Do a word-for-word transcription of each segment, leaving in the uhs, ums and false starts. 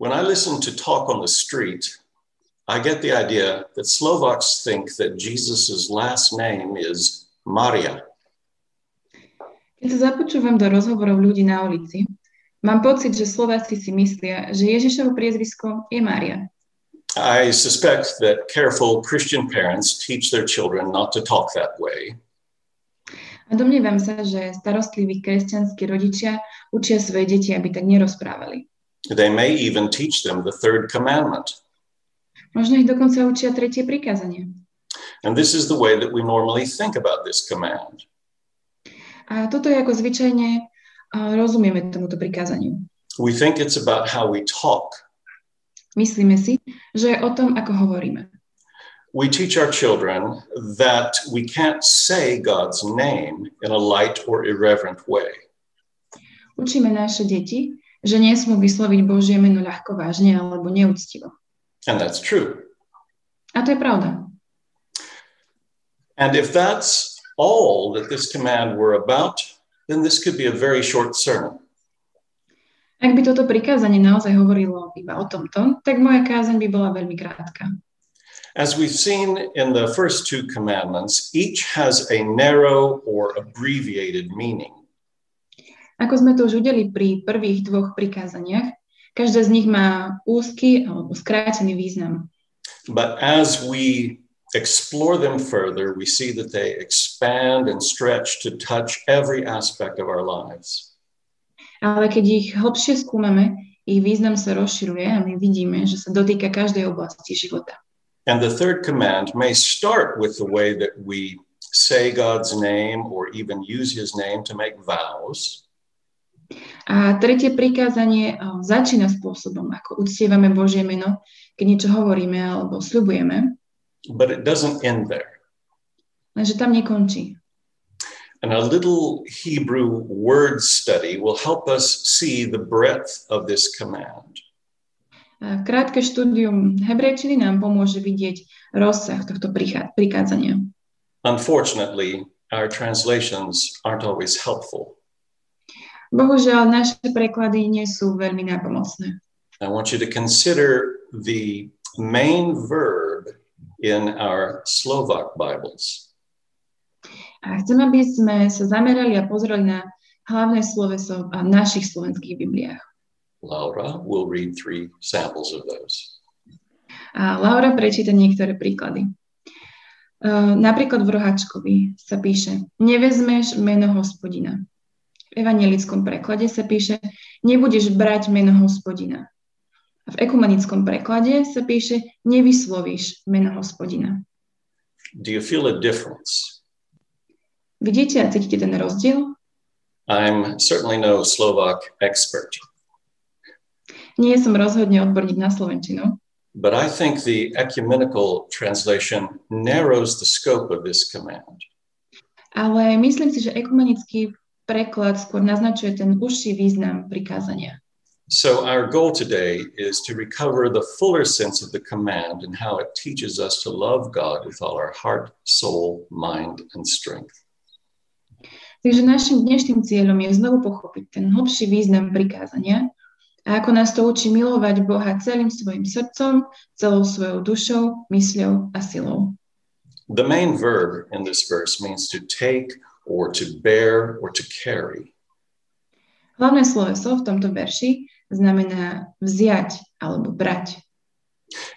When I listen to talk on the street, I get the idea that Slovaks think that Jesus's last name is Maria. Keď sa započúvam do rozhovorov ľudí na ulici, mám pocit, že Slováci si myslia, že Ježišovo priezvisko je Mária. I suspect that careful Christian parents teach their children not to talk that way. A domnievam sa, že starostliví kresťanskí rodičia učia svoje deti, aby tak nerozprávali. They may even teach them the third commandment. Možno ich dokonca učia tretie prikázanie. And this is the way that we normally think about this command. A toto je ako zvyčajne rozumieme tomuto prikázaniu. We think it's about how we talk. Myslíme si, že je o tom, ako hovoríme. We teach our children that we can't say God's name in a light or irreverent way. Učíme naše deti, že nesmú vysloviť Božie meno ľahko vážne alebo neúctivo. And that's true. A to je pravda. And if that's all that this command were about, then this could be a very short sermon. Ak by toto prikázanie naozaj hovorilo iba o tomto, tak moja kázeň by bola veľmi krátka. As we've seen in the first two commandments, each has a narrow or abbreviated meaning. Ako sme to už videli pri prvých dvoch prikázaniach, každé z nich má úzky alebo skrátený význam. But as we explore them further, we see that they expand and stretch to touch every aspect of our lives. Ale keď ich hlbšie skúmame, ich význam sa rozširuje a my vidíme, že sa dotýka každej oblasti života. And the third command may start with the way that we say God's name or even use his name to make vows. A tretie prikázanie začína spôsobom, ako uctievame Božie meno, keď niečo hovoríme alebo sľubujeme. But it doesn't end there. And a little Hebrew word study will help us see the breadth of this command. Krátke štúdium hebrejčiny nám pomôže vidieť rozsah tohto prikázania. Unfortunately, our translations aren't always helpful. Bohužiaľ, naše preklady nie sú veľmi nápomocné. I want you to consider the main verb in our Slovak Bibles. A chcem, aby sme sa zamerali a pozreli na hlavné sloveso v našich slovenských bibliách. Laura will read three samples of those. A Laura prečíta niektoré príklady. Uh, napríklad v Roháčkovi sa píše: Nevezmeš meno Hospodina. V evanjelickom preklade sa píše: Nebudeš brať meno Hospodina. V ekumenickom preklade sa píše: nevyslovíš meno Hospodina. Do you feel a difference? Vidíte a cítite ten rozdiel? I'm certainly no Slovak expert. Nie som rozhodne odborník na slovenčinu. But I think the ecumenical translation narrows the scope of this command. Ale myslím si, že ekumenický preklad skôr naznačuje ten užší význam prikázania. So our goal today is to recover the fuller sense of the command and how it teaches us to love God with all our heart, soul, mind and strength. Takže našim dnešným cieľom je znovu pochopiť ten hlbší význam prikázania a ako nás to učí milovať Boha celým svojim srdcom, celou svojou dušou, mysľou a silou. The main verb in this verse means to take or to bear or to carry. Hlavné sloveso v tomto verši znamená vziať alebo brať.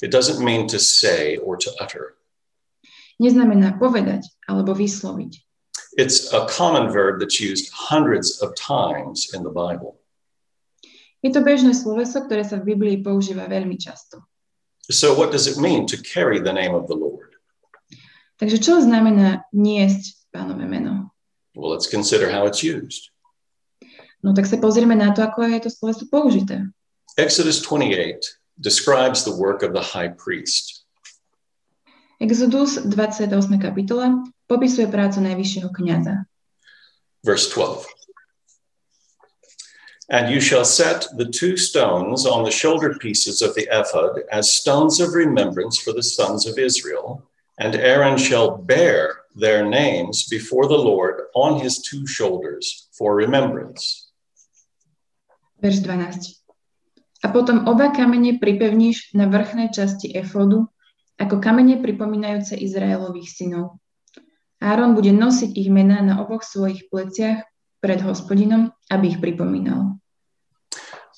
It doesn't mean to say or to utter. Neznamená povedať alebo vysloviť. It's a common verb that's used hundreds of times in the Bible. Je to bežné sloveso, ktoré sa v Biblii používa veľmi často. So what does it mean to carry the name of the Lord? Takže čo znamená niesť Pánovo meno? Well, let's consider how it's used. No tak sa pozrieme na to, ako je to sloveso použité. Exodus twenty-eight describes the work of the high priest. Exodus dvadsiata ôsma kapitola popisuje prácu najvyššieho kňaza. Verse twelve. And you shall set the two stones on the shoulder pieces of the ephod as stones of remembrance for the sons of Israel, and Aaron shall bear their names before the Lord on his two shoulders for remembrance. Verš dvanásť. A potom oba kamene pripevníš na vrchnej časti efodu, ako kamene pripomínajúce Izraelových synov. Áron bude nosiť ich mená na oboch svojich pleciach pred Hospodinom, aby ich pripomínal.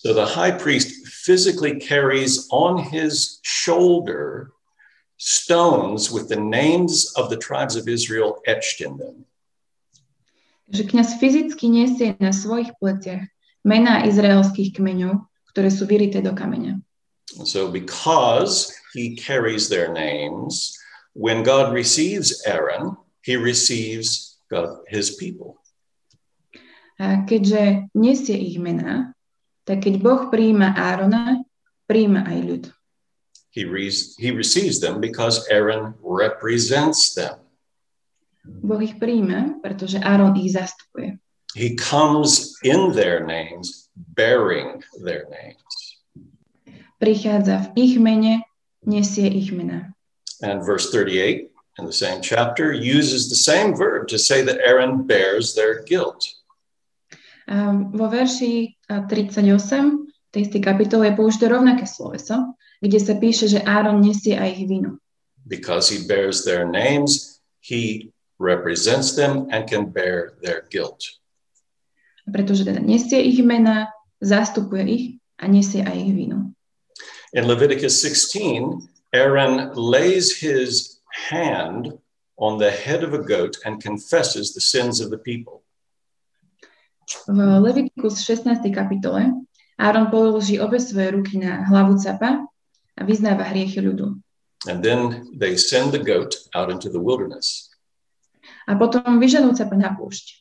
So the high priest physically carries on his shoulder stones with the names of the tribes of Israel etched in them. Že kňaz fyzicky nesie na svojich pleciach mená izraelských kmeňov, ktoré sú vyrité do kameňa. So because he carries their names, when God receives Aaron, he receives God, his people. A keďže nesie ich mená, tak keď Boh prijíma Árona, prijíma aj ľud. He, re- he receives them because Aaron represents them. Boh ich prijíma, pretože Áron ich zastupuje. He comes in their names, bearing their names. Prichádza v ich mene, nesie ich mená. And verse thirty-eight in the same chapter uses the same verb to say that Aaron bears their guilt. Um, vo verši tridsaťosem tej istej kapitole je použité rovnaké sloveso, kde sa píše, že Áron nesie aj ich vinu. Because he bears their names, he represents them and can bear their guilt. Pretože teda nesie ich mená, zastupuje ich a nesie aj ich vinu. In Leviticus sixteen, Aaron lays his hand on the head of a goat and confesses the sins of the people. V Levitikus šestnástej kapitole Áron položí obe svoje ruky na hlavu capa a vyznáva hriechy ľudu. And then they send the goat out into the wilderness. A potom vyženú capa na púšť.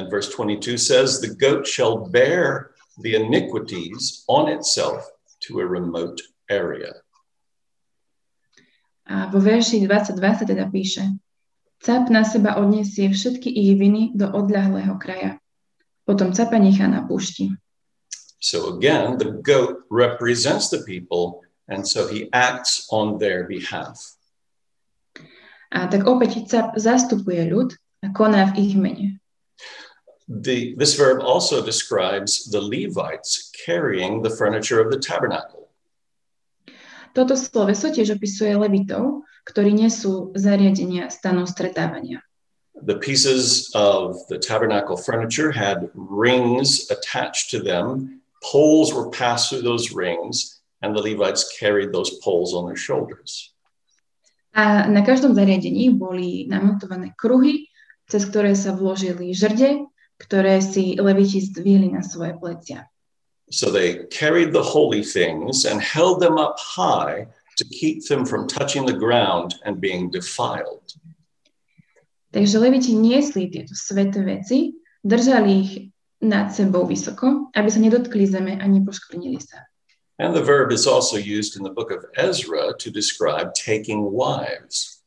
And verse twenty-two says, the goat shall bear the iniquities on itself to a remote area. A vo verši dvadsaťdva sa teda píše, cap na seba odniesie všetky ich viny do odľahlého kraja. Potom capa nechá na púšti. So again, the goat represents the people, and so he acts on their behalf. A tak opäť cap zastupuje ľud a koná v ich mene. The, this verb also describes the Levites carrying the furniture of the tabernacle. Toto sloveso tiež opisuje Levitov, ktorí nesú zariadenia stanov stretávania. The pieces of the tabernacle furniture had rings attached to them. Poles were passed through those rings, and the Levites carried those poles on their shoulders. A na každom zariadení boli namontované kruhy, cez ktoré sa vložili žrde, ktoré si Leviti zdvihli na svoje plecia. So they carried the holy things and held them up high to keep them from touching the ground and being defiled. Takže Leviti niesli tieto sväté veci, držali ich nad sebou vysoko, aby sa nedotkli zeme a nepoškvrnili sa. And the verb is also used in the book of Ezra to describe taking wives.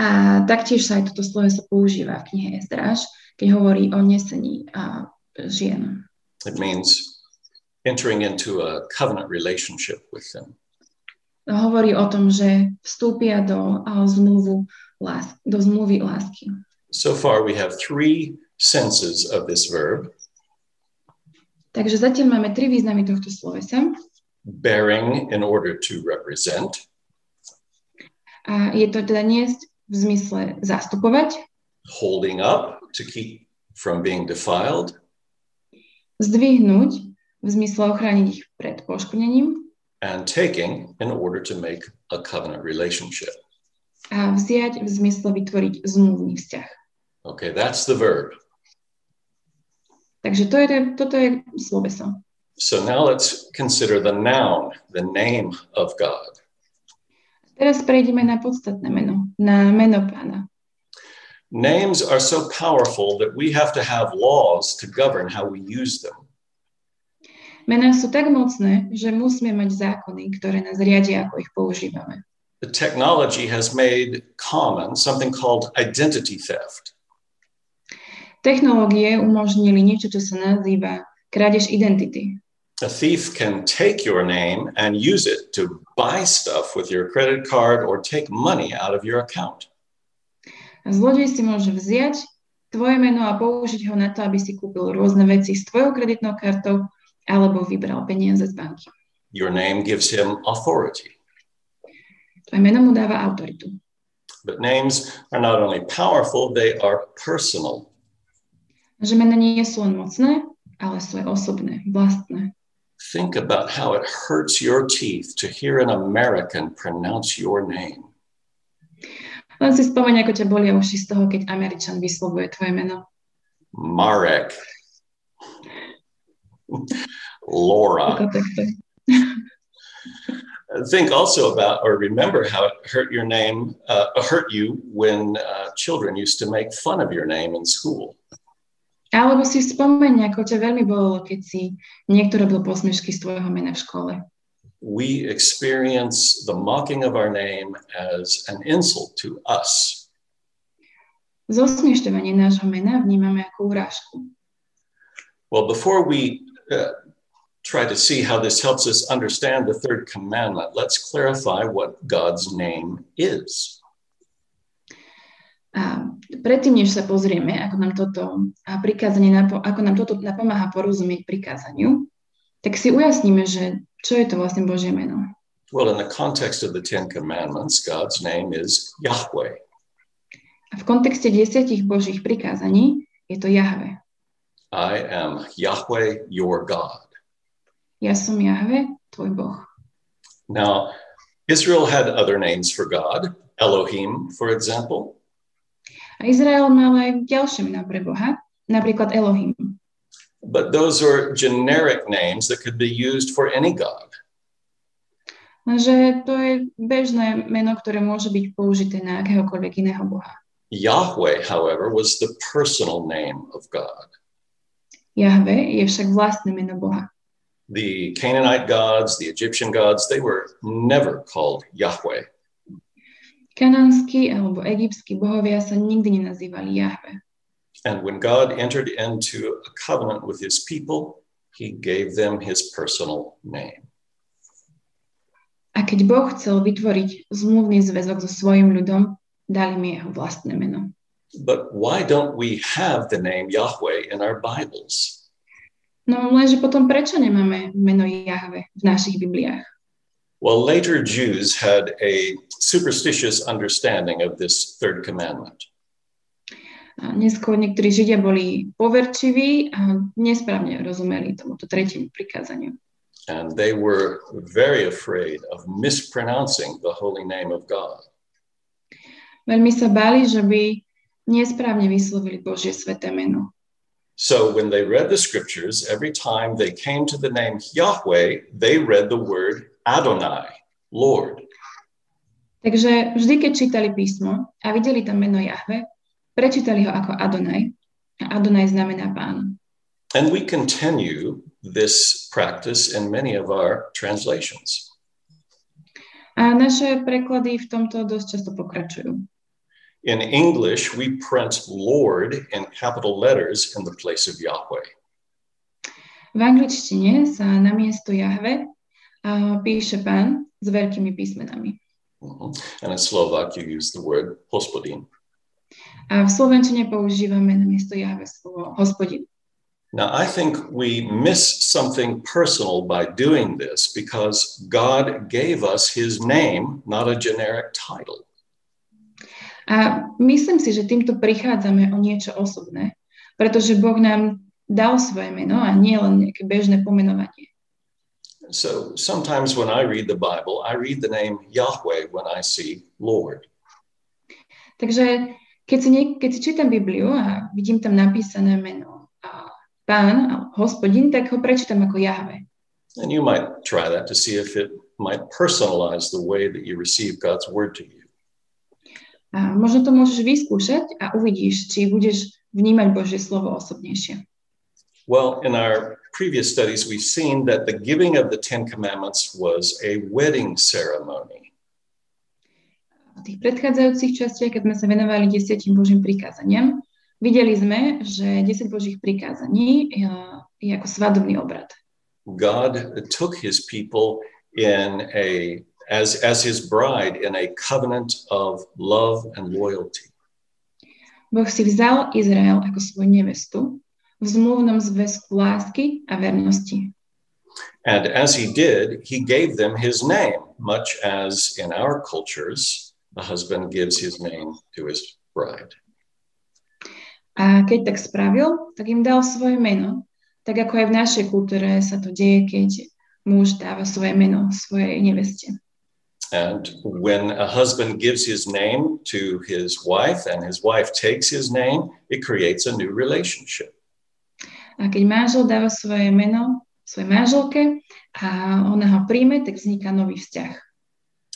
A taktiež sa aj toto slovo sa používa v knihe Ezráš, keď hovorí o nesení a žien. It means entering into a covenant relationship with them. Hovorí o tom, že vstúpia do zmluvu lásky, do zmluvy lásky. So far we have three senses of this verb. Takže zatiaľ máme tri významy tohto slovesa. Bearing in order to represent. A je to teda niesť v zmysle zastupovať. Holding up to keep from being defiled. Zdvihnúť v zmysle ochrániť ich pred poškvrnením. And taking in order to make a covenant relationship. A vziať v zmysle vytvoriť zmluvný vzťah. Okay, that's the verb. Takže to je, toto je sloveso. So now let's consider the noun, the name of God. Teraz prejdeme na podstatné meno, na meno Pána. Names are so powerful that we have to have laws to govern how we use them. Mená sú tak mocné, že musíme mať zákony, ktoré nás riadia, ako ich používame. The technology has made common something called identity theft. Technológie umožnili niečo, čo sa nazýva krádež identity. A thief can take your name and use it to buy stuff with your credit card or take money out of your account. A zlodej si môže vziať tvoje meno a použiť ho na to, aby si kúpil rôzne veci s tvojou kreditnou kartou alebo vybral peniaze z banky. Your name gives him authority. Tvoje meno mu dáva autoritu. But names are not only powerful, they are personal. Že mená nie sú len mocné, ale sú aj osobné, vlastné. Think about how it hurts your teeth to hear an American pronounce your name. Len si spomeň, ako ťa bolia uši z toho, keď Američan vyslovuje tvoje meno. Marek. Laura. Think also about or remember how it hurt your name, uh, hurt you when uh, children used to make fun of your name in school. Alebo si spomeň, ako ťa veľmi bolelo, keď si niekto robil posmešky z tvojho mena v škole. We experience the mocking of our name as an insult to us. Zosmiešťovanie nášho mena vnímame ako urážku. Well, before we uh, try to see how this helps us understand the third commandment, let's clarify what God's name is. A predtým, než sa pozrieme, ako nám toto prikázanie napo- ako nám toto napomáha porozumieť prikázaniu, tak si ujasníme, že čo je to vlastne Božie meno. Well, in the context of the Ten Commandments, God's name is Yahweh. A v kontexte desiatich Božích prikázaní je to Jahve. I am Yahweh, your God. Ja som Jahve, tvoj Boh. Now, Israel had other names for God, Elohim, for example. A Izrael mal aj ďalšie mená pre Boha, napríklad Elohim. But those are generic names that could be used for any god. Lenže to je bežné meno, ktoré môže byť použité na akéhokoľvek iného boha. Yahweh, however, was the personal name of God. Jahve je však vlastné meno Boha. The Canaanite gods, the Egyptian gods, they were never called Yahweh. Kanánski alebo egyptskí bohovia sa nikdy nenazývali Jahve. And when God entered into a covenant with his people, he gave them his personal name. A keď Boh chcel vytvoriť zmluvný zväzok so svojím ľudom, dali mi jeho vlastné meno. But why don't we have the name Yahweh in our Bibles? No lenže potom prečo nemáme meno Jahve v našich Bibliách? Well, later Jews had a superstitious understanding of this third commandment. A neskôr niektorí Židia boli poverčiví a nesprávne rozumeli tomuto tretiemu prikázaniu. And they were very afraid of mispronouncing the holy name of God. Veľmi sa báli, že by nesprávne vyslovili Božie sväté meno. So when they read the scriptures, every time they came to the name Yahweh, they read the word Adonai, Lord. Takže vždy, keď čítali písmo a videli tam meno Jahve, prečítali ho ako Adonai. A Adonai znamená Pán. And we continue this practice in many of our translations. A naše preklady v tomto dosť často pokračujú. In English, we print Lord in capital letters in the place of Yahweh. V angličtine sa namiesto Jahve Uh, píše Pán s veľkými písmenami. Uh-huh. And in Slovak you use the word hospodin. A v slovenčine používame namiesto Jahve slovo hospodin. Now I think we miss something personal by doing this because God gave us his name, not a generic title. A myslím si, že týmto prichádzame o niečo osobné, pretože Boh nám dal svoje meno a nie len nejaké bežné pomenovanie. So sometimes when I read the Bible, I read the name Yahweh when I see Lord. Takže keď si, niek- keď si čítam Bibliu a vidím tam napísané meno a Pán alebo Hospodin, tak ho prečítam ako Jahve. And you might try that to see if it might personalize the way that you receive God's word to you. A možno to môžeš vyskúšať a uvidíš, či budeš vnímať Božie slovo osobnejšie. Well, in our previous studies, we've seen that the giving of the Ten Commandments was a wedding ceremony. V tých predchádzajúcich častiach, keď sme sa venovali desiatim Božím prikázaniam, videli sme, že desať Božích prikázaní je ako svadobný obrad. God took his people in a as as his bride in a covenant of love and loyalty. Boh si vzal Izrael ako svoju nevestu v zmluvnom zväzku lásky a vernosti. And as he did, he gave them his name, much as in our cultures, a husband gives his name to his bride. A keď tak spravil, tak im dal svoje meno. Tak ako aj v našej kultúre sa to deje, keď muž dáva svoje meno svojej neveste. And when a husband gives his name to his wife and his wife takes his name, it creates a new relationship. A keď manžel dáva svoje meno svojej manželke a ona ho príjme, tak vzniká nový vzťah.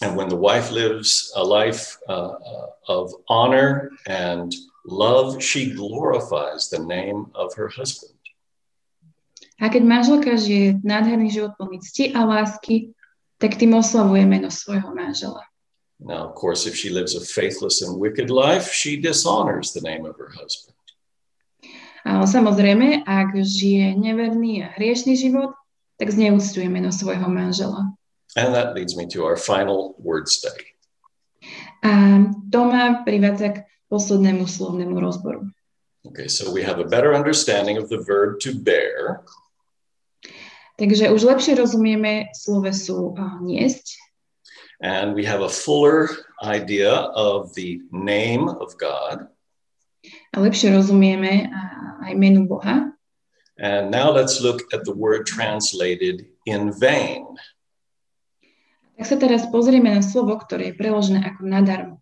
And when the wife lives a life uh, of honor and love, she glorifies the name of her husband. A keď manželka žije nádherný život plný cti a lásky, tak tým oslavuje meno svojho manžela. Now, of course, if she lives a faithless and wicked life, she dishonors the name of her husband. Ale samozrejme, ak žije neverný a hriešný život, tak zneúctuje meno svojho manžela. And that leads me to our final word study. A to ma privádza k poslednému slovnému rozboru. Okay, so we have a better understanding of the verb to bear. Takže už lepšie rozumieme slovesu niesť. And we have a fuller idea of the name of God. A lepšie rozumieme aj menu Boha. And now let's look at the word translated in vain. Tak sa teraz pozrieme na slovo, ktoré je preložené ako nadarmo.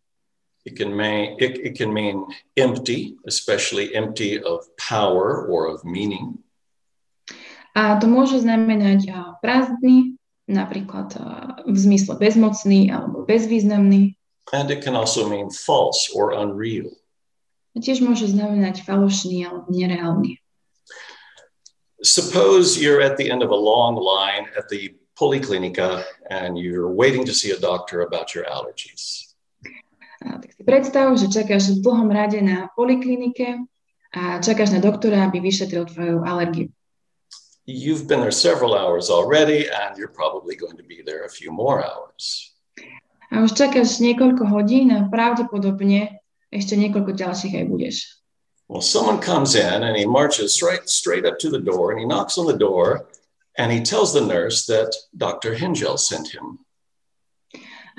It can mean, it, it can mean empty, especially empty of power or of meaning. A to môže znamenať prázdny, napríklad v zmysle bezmocný alebo bezvýznamný. And it can also mean false or unreal. A tiež môže znamenať falošný alebo nereálny. Suppose you're at the end of a long line at the poliklinika and you're waiting to see a doctor about your allergies. A tak si predstav, že čakáš v dlhom rade na poliklinike a čakáš na doktora, aby vyšetril tvoju alergiu. You've been there several hours already and you're probably going to be there a few more hours. A už čakáš niekoľko hodín a pravdepodobne ešte niekoľko ďalších aj budeš. Well, someone comes in and he marches right straight up to the door and he knocks on the door and he tells the nurse that Doctor Hengel sent him.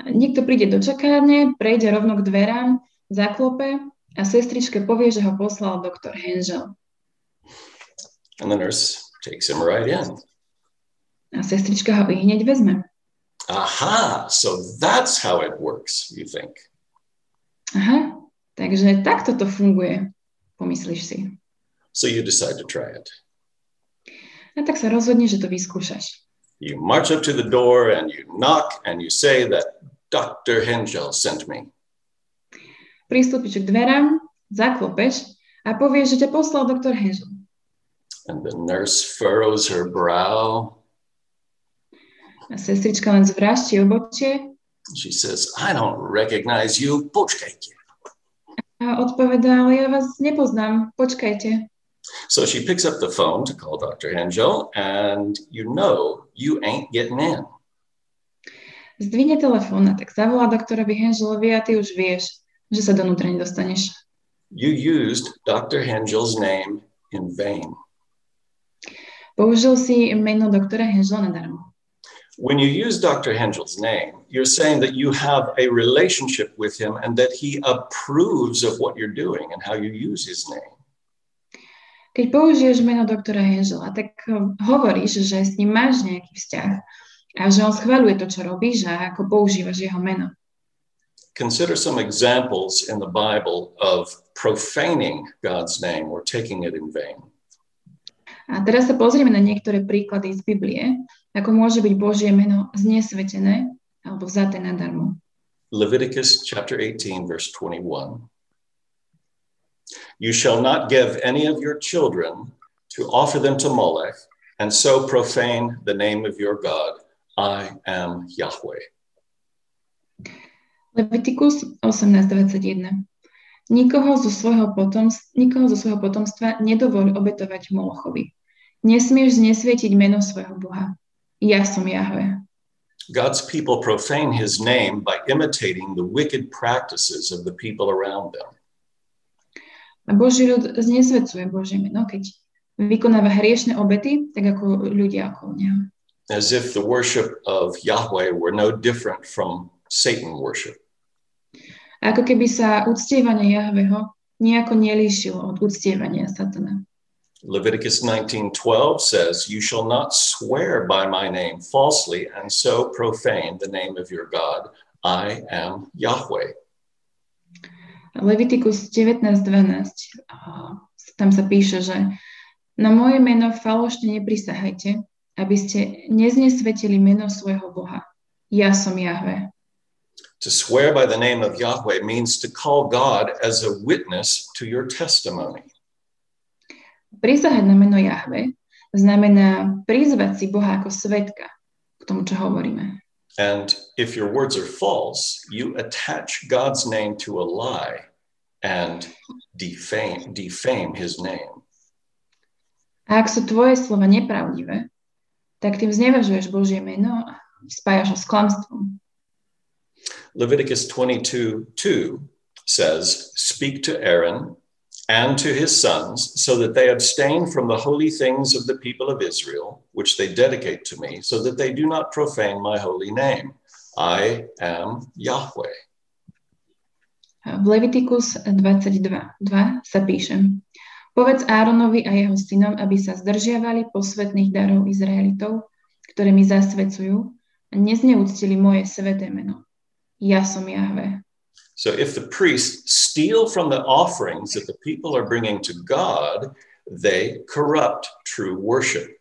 Niekto príde do čakárne, prejde rovno k dverám, zaklope a sestričke povie, že ho poslal doktor Hengel. And the nurse takes him right in. A sestrička ho hneď vezme. Aha, so that's how it works, you think. Aha, takže takto to funguje, pomyslíš si. So you decide to try it. A tak sa rozhodne, že to vyskúšaš. You march up to the door and you knock and you say that Doctor Hengel sent me. Pristúpiš k dverám, zaklopeš a povieš, že ťa poslal doktor Hengel. And the nurse furrows her brow. A sestrička len zvrášti obočie. She says, I don't recognize you, počkajte. A odpovedá, ale ja vás nepoznám, počkajte. So she picks up the phone to call Doctor Hengel and you know you ain't getting in. Zdvihne telefón a tak zavolá doktorovi Hengelovi a ty už vieš, že sa donútra nedostaneš. You used Doctor Hengel's name in vain. Použil si meno doktora Hengela nadarmo. When you use Doctor Hengel's name, you're saying that you have a relationship with him and that he approves of what you're doing and how you use his name. Keď použiješ meno doktora Hengela, tak hovoríš, že s ním máš nejaký vzťah a že on schvaľuje to, čo robíš a ako používaš jeho meno. Consider some examples in the Bible of profaning God's name or taking it in vain. A teraz sa pozrieme na niektoré príklady z Biblie, ako môže byť Božie meno znesvetené alebo vzaté nadarmo. Leviticus chapter eighteen verse twenty-one. You shall not give any of your children to offer them to Molech and so profane the name of your God. I am Yahweh. Levitikus osemnásť dvadsaťjeden. Nikoho zo svojho potomstva, nikoho zo svojho potomstva nedovoľ obetovať Molochovi. Nesmieš znesvietiť meno svojho Boha. Ja som Jahve. God's people profane his name by imitating the wicked practices of the people around them. A Boží ľud znesvecuje Božie meno, keď vykonáva hriešne obety, tak ako ľudia okolo neho. as if the worship of Yahweh were no different from Satan worship. Ako keby sa uctievanie Jahveho nejako nelíšilo od uctievania Satana. Leviticus nineteen twelve says, "You shall not swear by my name falsely and so profane the name of your God. I am Yahweh." Leviticus devätnásť dvanásť. Tam sa píše, že na moje meno falošne neprisahajte, aby ste neznesvetili meno svojho Boha. Ja som Jahve. To swear by the name of Yahweh means to call God as a witness to your testimony. Prisahať na meno Jahve znamená prizvať si Boha ako svedka k tomu, čo hovoríme. And if your words are false, you attach God's name to a lie and defame, defame his name. A ak sú tvoje slova nepravdivé, tak tým znevažuješ Božie meno a spájaš ho s klamstvom. Leviticus twenty-two two says, "Speak to Aaron and to his sons, so that they abstain from the holy things of the people of Israel, which they dedicate to me, so that they do not profane my holy name. I am Yahweh." V Levitikus dvadsaťdva dva sa píše: "Povedz Áronovi a jeho synom, aby sa zdržiavali posvätných darov Izraelitov, ktoré mi zasväcujú, a nezneúctili moje sväté meno. Ja som Jahve." So if the priests steal from the offerings that the people are bringing to God, they corrupt true worship.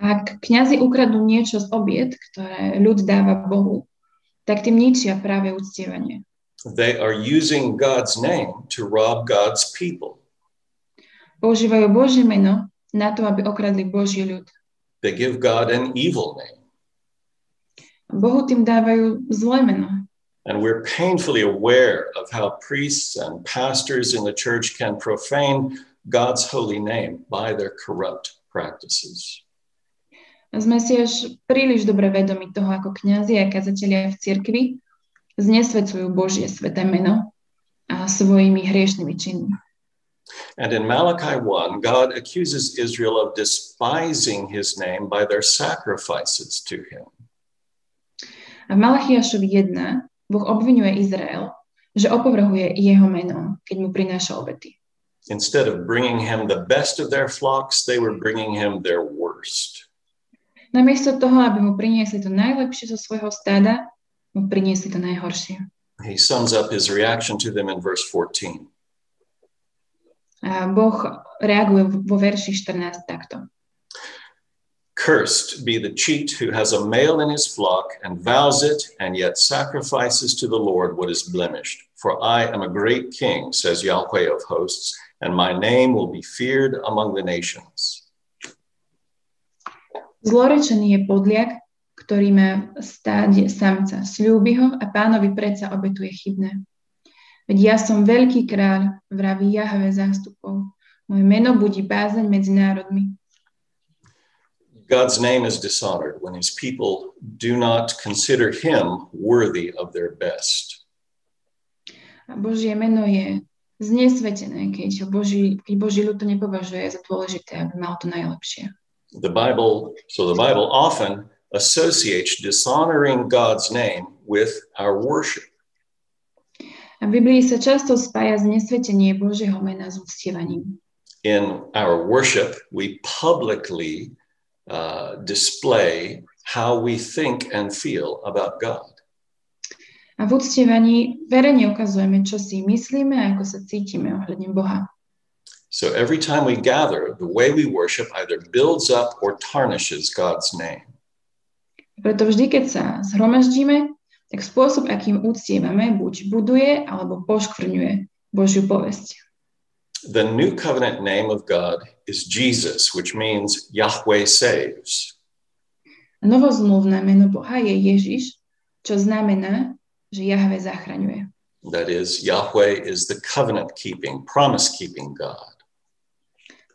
Ak kňazi ukradnú niečo z obiet, ktoré ľud dáva Bohu, tak tým ničia práve uctievanie. They are using God's name to rob God's people. Používajú Božie meno na to, aby okradli Boží ľud. They give God an evil name. Bohu tým dávajú zlé meno. And we're painfully aware of how priests and pastors in the church can profane God's holy name by their corrupt practices. Sme si až príliš dobre vedomi toho, ako kňazi a kazatelia v cirkvi znesvecujú Božie sväté meno a svojimi hriešnými činmi. And in Malachi one, God accuses Israel of despising his name by their sacrifices to him. A v Malachiašovi jeden Boh obviňuje Izrael, že opovrhuje jeho meno, keď mu prináša obety. Instead of bringing him the best of their flocks, they were bringing him their worst. Namiesto toho, aby mu priniesli to najlepšie zo svojho stáda, mu priniesli to najhoršie. He sums up his reaction to them in verse fourteen. A Boh reaguje vo verši štrnásť takto. "Cursed be the cheat who has a male in his flock and vows it and yet sacrifices to the Lord what is blemished. For I am a great king, says Yahweh of hosts, and my name will be feared among the nations." Zlorečený je podliak, ktorý má stáde samca. Sľúbi ho a pánovi predsa obetuje chybné. Veď ja som veľký kráľ, vraví Jahve zástupov. Moje meno budí bázeň medzi národmi. God's name is dishonored when his people do not consider him worthy of their best. A Božie meno je znesvetené, keď Boží, keď Boží ľud to nepovažuje za dôležité, aby mal to najlepšie. The Bible, so the Bible often associates dishonoring God's name with our worship. A v Biblii sa často spája znesvetenie Božieho mena s uctievaním. In our worship, we publicly Uh, display how we think and feel about God. A v uctievaní verejne ukazujeme, čo si myslíme a ako sa cítime ohľadne Boha. So every time we gather, the way we worship either builds up or tarnishes God's name. Preto vždy, keď sa zhromaždíme, tak spôsob, akým uctievame, buď buduje alebo poškvrňuje Božiu povesť. The new covenant name of God is Jesus, which means Yahweh saves. Novozmluvné meno Boha je Ježiš, čo znamená, že Jahve zachraňuje. That is, Yahweh is the covenant-keeping, promise-keeping God.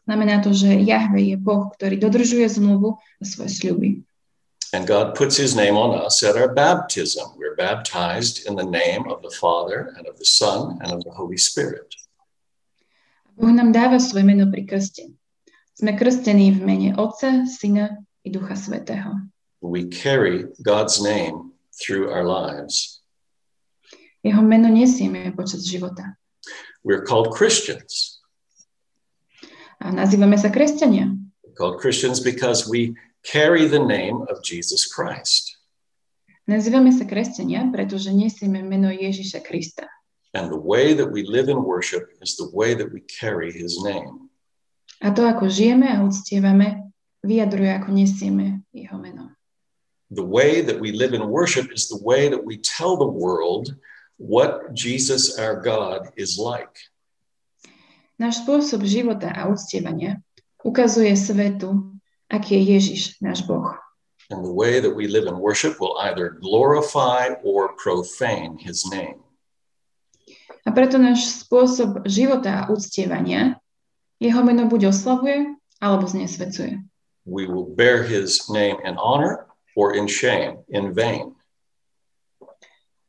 Znamená to, že Jahve je Boh, ktorý dodržuje zmluvu a svoje sľuby. And God puts his name on us at our baptism. We're baptized in the name of the Father and of the Son and of the Holy Spirit. Boh nám dáva svoje meno pri krste. Sme krstení v mene Otca, Syna i Ducha Svätého. We carry God's name through our lives. Jeho meno nesieme počas života. We're called Christians. A nazývame sa kresťania. We're called Christians because we carry the name of Jesus Christ. Nazývame sa kresťania, pretože nesieme meno Ježiša Krista. And the way that we live and worship is the way that we carry his name. A to, ako žijeme a uctievame, vyjadruje, ako nesieme jeho meno. The way that we live and worship is the way that we tell the world what Jesus our God is like. Náš spôsob života a uctievania ukazuje svetu, aký je Ježiš, náš Boh. And the way that we live and worship will either glorify or profane his name. A preto náš spôsob života a uctievania jeho meno buď oslavuje, alebo znesvecuje. We will bear his name in honor or in shame, in vain.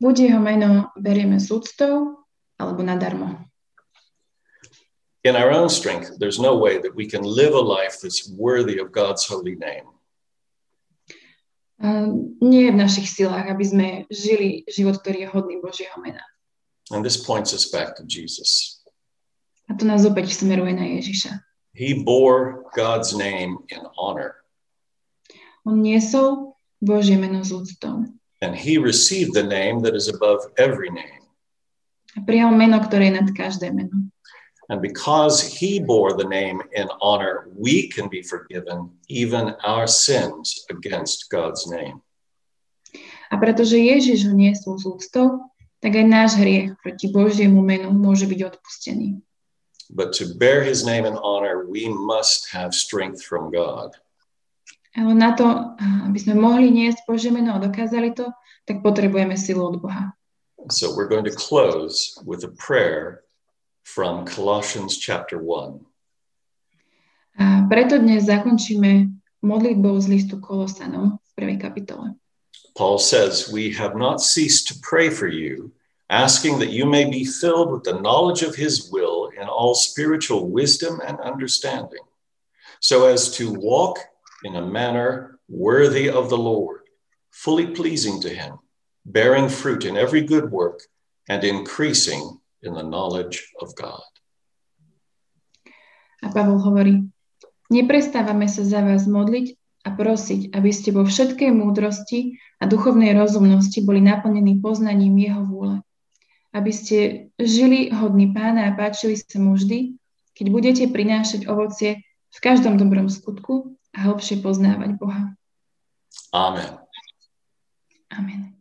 Buď jeho meno berieme s úctou, alebo nadarmo. In our own strength, there's no way that we can live a life that's worthy of God's holy name. Uh, nie je v našich silách, aby sme žili život, ktorý je hodný Božieho mena. And this points us back to Jesus. A to nás opäť smeruje na Ježiša. He bore God's name in honor. On niesol Božie meno s úctou. And he received the name that is above every name. A prijal meno, ktoré je nad každé meno. And because he bore the name in honor, we can be forgiven even our sins against God's name. A pretože Ježiš ho niesol s úctou, tak aj náš hriech proti Božiemu menu môže byť odpustený. But to bear his name in honor, we must have strength from God. Ale na to, aby sme mohli niesť Božie meno a dokázali to, tak potrebujeme silu od Boha. So we're going to close with a prayer from Colossians chapter one. A preto dnes zakončíme modlitbou z listu Kolosanom v prvej kapitole. Paul says, we have not ceased to pray for you, asking that you may be filled with the knowledge of his will in all spiritual wisdom and understanding, so as to walk in a manner worthy of the Lord, fully pleasing to him, bearing fruit in every good work and increasing in the knowledge of God. A Pavol hovorí, neprestávame sa za vás modliť a prosiť, aby ste vo všetkej múdrosti a duchovnej rozumnosti boli naplnení poznaním jeho vôle. Aby ste žili hodný pána a páčili sa mu vždy, keď budete prinášať ovocie v každom dobrom skutku a hlbšie poznávať Boha. Amen. Amen.